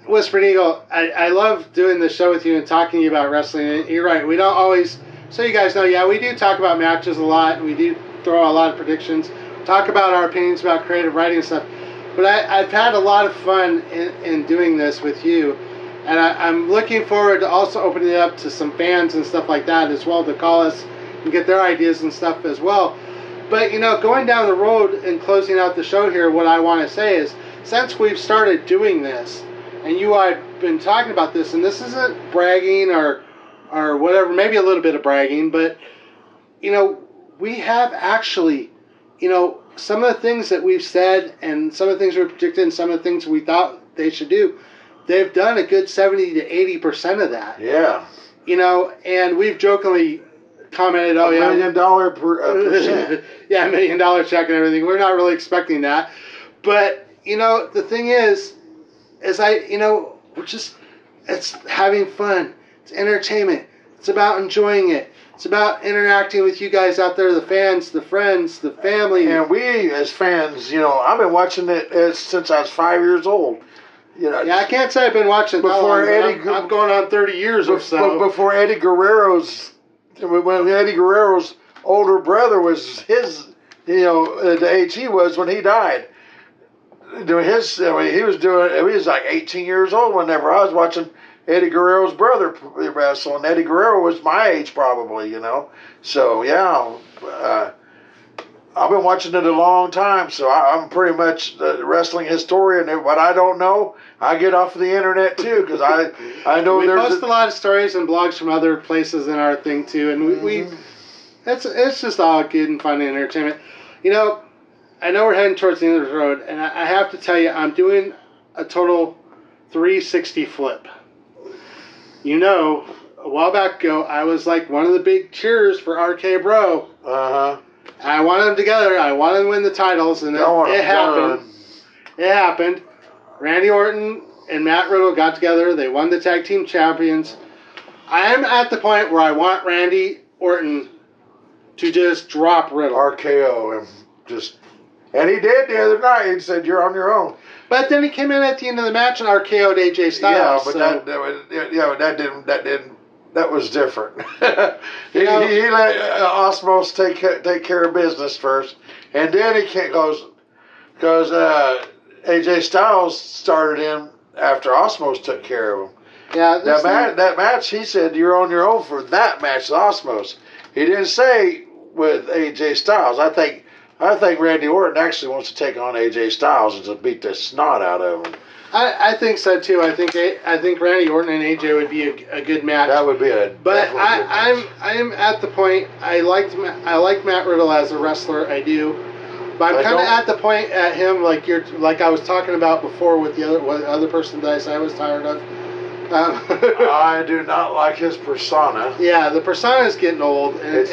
Whispering Eagle, I love doing this show with you and talking to you about wrestling. And you're right. We don't always... So you guys know, we do talk about matches a lot. And we do throw a lot of predictions. Talk about our opinions about creative writing and stuff. But I've had a lot of fun in doing this with you. And I'm looking forward to also opening it up to some fans and stuff like that as well to call us and get their ideas and stuff as well. But, going down the road and closing out the show here, what I want to say is, since we've started doing this, and I've been talking about this, and this isn't bragging or whatever, maybe a little bit of bragging, but, we have actually, some of the things that we've said and some of the things we predicted and some of the things we thought they should do, they've done a good 70 to 80% of that. Yeah. And we've jokingly... commented, $1 million percent. $1 million check and everything. We're not really expecting that. But, the thing is we're just, it's having fun. It's entertainment. It's about enjoying it. It's about interacting with you guys out there, the fans, the friends, the family. And we, as fans, I've been watching it since I was 5 years old. You know, yeah, I can't say I've been watching before Eddie. I'm going on 30 years or so. Before Eddie Guerrero's, when Eddie Guerrero's older brother was his, you know, the age he was when he died. Doing his, I mean, he was like 18 years old whenever I was watching Eddie Guerrero's brother wrestle, and Eddie Guerrero was my age probably, you know. So yeah, I've been watching it a long time, so I'm pretty much the wrestling historian. What I don't know, I get off the internet too, because I know we there's post a lot of stories and blogs from other places in our thing too, and we it's just all good and fun and entertainment, you know. I know we're heading towards the end of the road, and I have to tell you, I'm doing a total 360 flip. You know, a while back ago, I was like one of the big cheerers for RK-Bro. Uh-huh. I wanted them together. I wanted them to win the titles, and it happened. It happened. Randy Orton and Matt Riddle got together. They won the Tag Team Champions. I am at the point where I want Randy Orton to just drop Riddle. RKO him. Just... And he did the other night. He said, "You're on your own." But then he came in at the end of the match and RKO'd AJ Styles. Yeah, but that was different. He let Osmos take care of business first, and then he goes because AJ Styles started in after Osmos took care of him. Yeah, that match. He said, "You're on your own for that match." Osmos. He didn't say with AJ Styles. I think Randy Orton actually wants to take on AJ Styles and just beat the snot out of him. I think so too. I think Randy Orton and AJ would be a good match. That would be a. But I'm at the point. I like Matt Riddle as a wrestler. I do, but I'm kind of at the point at him like I was talking about before with the other person that I said I was tired of. I do not like his persona. Yeah, the persona is getting old and it's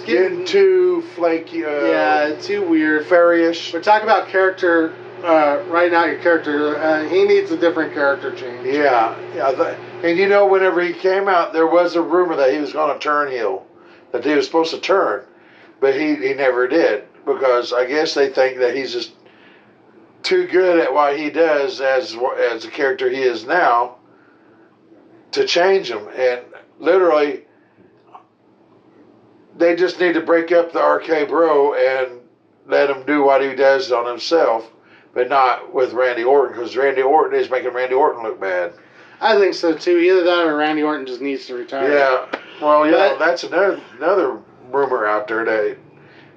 getting too flaky. Too weird. Fairyish. We're talking about character right now. Your character, he needs a different character change. Yeah. And you know, whenever he came out, there was a rumor that he was going to turn heel, that he was supposed to turn, but he never did because I guess they think that he's just too good at what he does as the character he is now to change him, and literally. They just need to break up the RK-Bro and let him do what he does on himself, but not with Randy Orton, because Randy Orton is making Randy Orton look bad. I think so, too. Either that or Randy Orton just needs to retire. Yeah. Well, yeah, that's another rumor out there that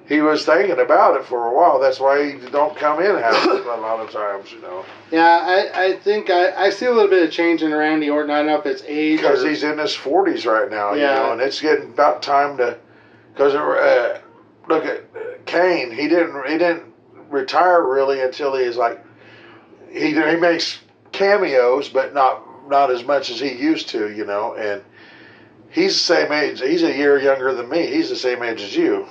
he was thinking about it for a while. That's why he don't come in a lot of times, you know. Yeah, I think I see a little bit of change in Randy Orton. I don't know if it's age. Because he's in his 40s right now, yeah. You know, and it's getting about time to... Because look at Kane. He didn't retire really until he was like he makes cameos, but not as much as he used to, you know. And he's the same age. He's a year younger than me. He's the same age as you,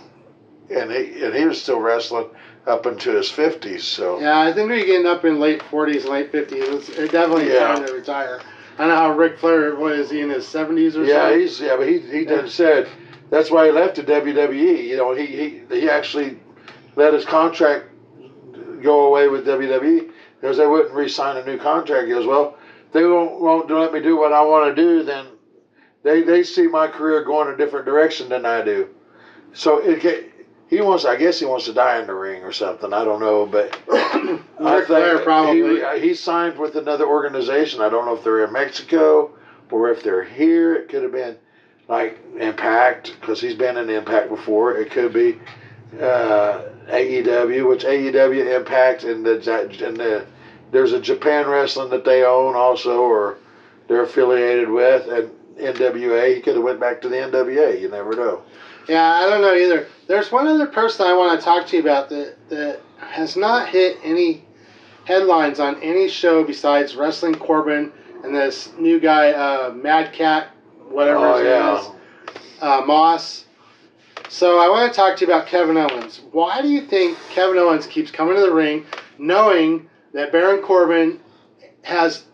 and he was still wrestling up into his 50s. So yeah, I think we're getting up in late 40s, late 50s. It's definitely time to retire. I know how Ric Flair was. He in his 70s or so. But he done said. That's why he left the WWE. You know, he actually let his contract go away with WWE because they wouldn't re-sign a new contract. He goes, well, if they won't let me do what I want to do, then they see my career going a different direction than I do. So he wants to die in the ring or something. I don't know, but I think probably. He signed with another organization. I don't know if they're in Mexico or if they're here. It could have been. Like Impact, because he's been in Impact before. It could be AEW, which AEW, Impact, and there's a Japan Wrestling that they own also, or they're affiliated with, and NWA. He could have went back to the NWA. You never know. Yeah, I don't know either. There's one other person I want to talk to you about that has not hit any headlines on any show besides Wrestling Corbin and this new guy, Mad Cat. Moss. So I want to talk to you about Kevin Owens. Why do you think Kevin Owens keeps coming to the ring knowing that Baron Corbin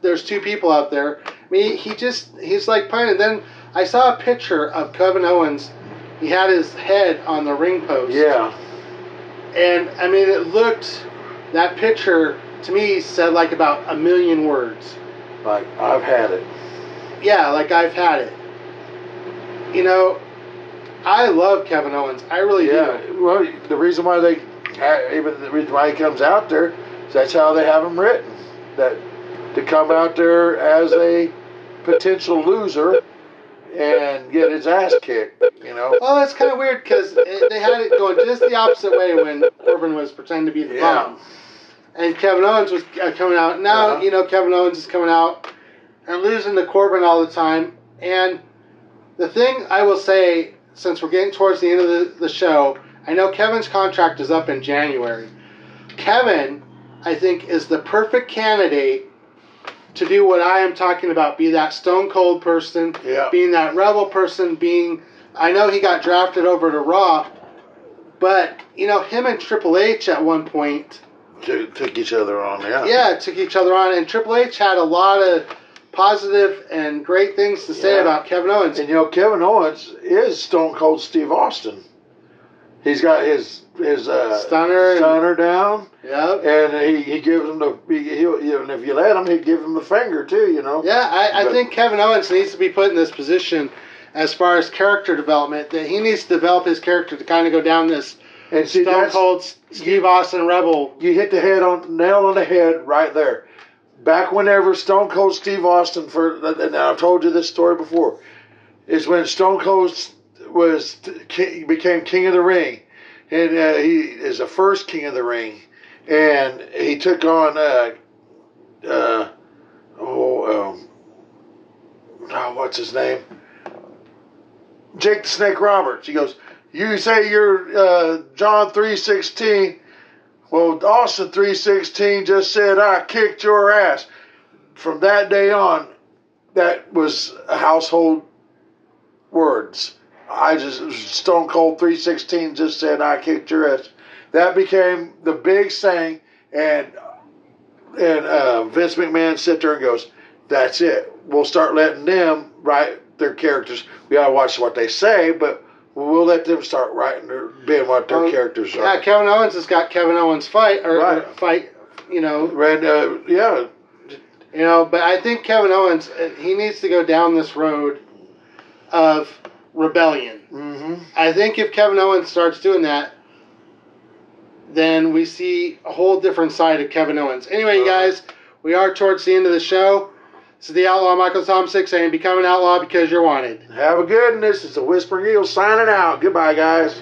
there's two people out there? I mean, he's like playing. And then I saw a picture of Kevin Owens. He had his head on the ring post. Yeah. And, I mean, that picture to me, said like about a million words. Like, I've had it. Yeah, like, I've had it. You know, I love Kevin Owens. I really do. Well, the reason why they, even the reason why he comes out there, is that's how they have him written. That to come out there as a potential loser and get his ass kicked, you know. Well, that's kind of weird because they had it going just the opposite way when Corbin was pretending to be the bomb. And Kevin Owens was coming out. Now, you know, Kevin Owens is coming out and losing to Corbin all the time. And the thing I will say, since we're getting towards the end of the show, I know Kevin's contract is up in January. Kevin, I think, is the perfect candidate to do what I am talking about, be that Stone Cold person, being that rebel person, being... I know he got drafted over to Raw, but, you know, him and Triple H at one point... Took each other on, Yeah, took each other on, and Triple H had a lot of positive and great things to say about Kevin Owens. And, you know, Kevin Owens is Stone Cold Steve Austin. He's got his stunner down. Yep. And he gives him the... And if you let him, he'd give him the finger, too, you know? Yeah, I think Kevin Owens needs to be put in this position as far as character development, that he needs to develop his character to kind of go down this Stone Cold Steve Austin rebel. You hit the nail on the head right there. Back whenever Stone Cold Steve Austin... and I've told you this story before. Is when Stone Cold... became King of the Ring, and he is the first King of the Ring, and he took on what's his name? Jake the Snake Roberts. He goes, "You say you're John 3:16? Well, Austin 3:16 just said I kicked your ass." From that day on, that was household words. Stone Cold 3:16 just said, "I kicked your ass." That became the big saying, and Vince McMahon sits there and goes, "That's it. We'll start letting them write their characters. We gotta watch what they say, but we'll let them start writing being what their characters are." Yeah, Kevin Owens has got Kevin Owens fight, you know. You know, but I think Kevin Owens, he needs to go down this road of rebellion. Mm-hmm. I think if Kevin Owens starts doing that, then we see a whole different side of Kevin Owens. Anyway, guys, we are towards the end of the show. This is the Outlaw Michael Tomsick saying, "Become an outlaw because you're wanted." Have a good one. This is the Whispering Eagle signing out. Goodbye, guys.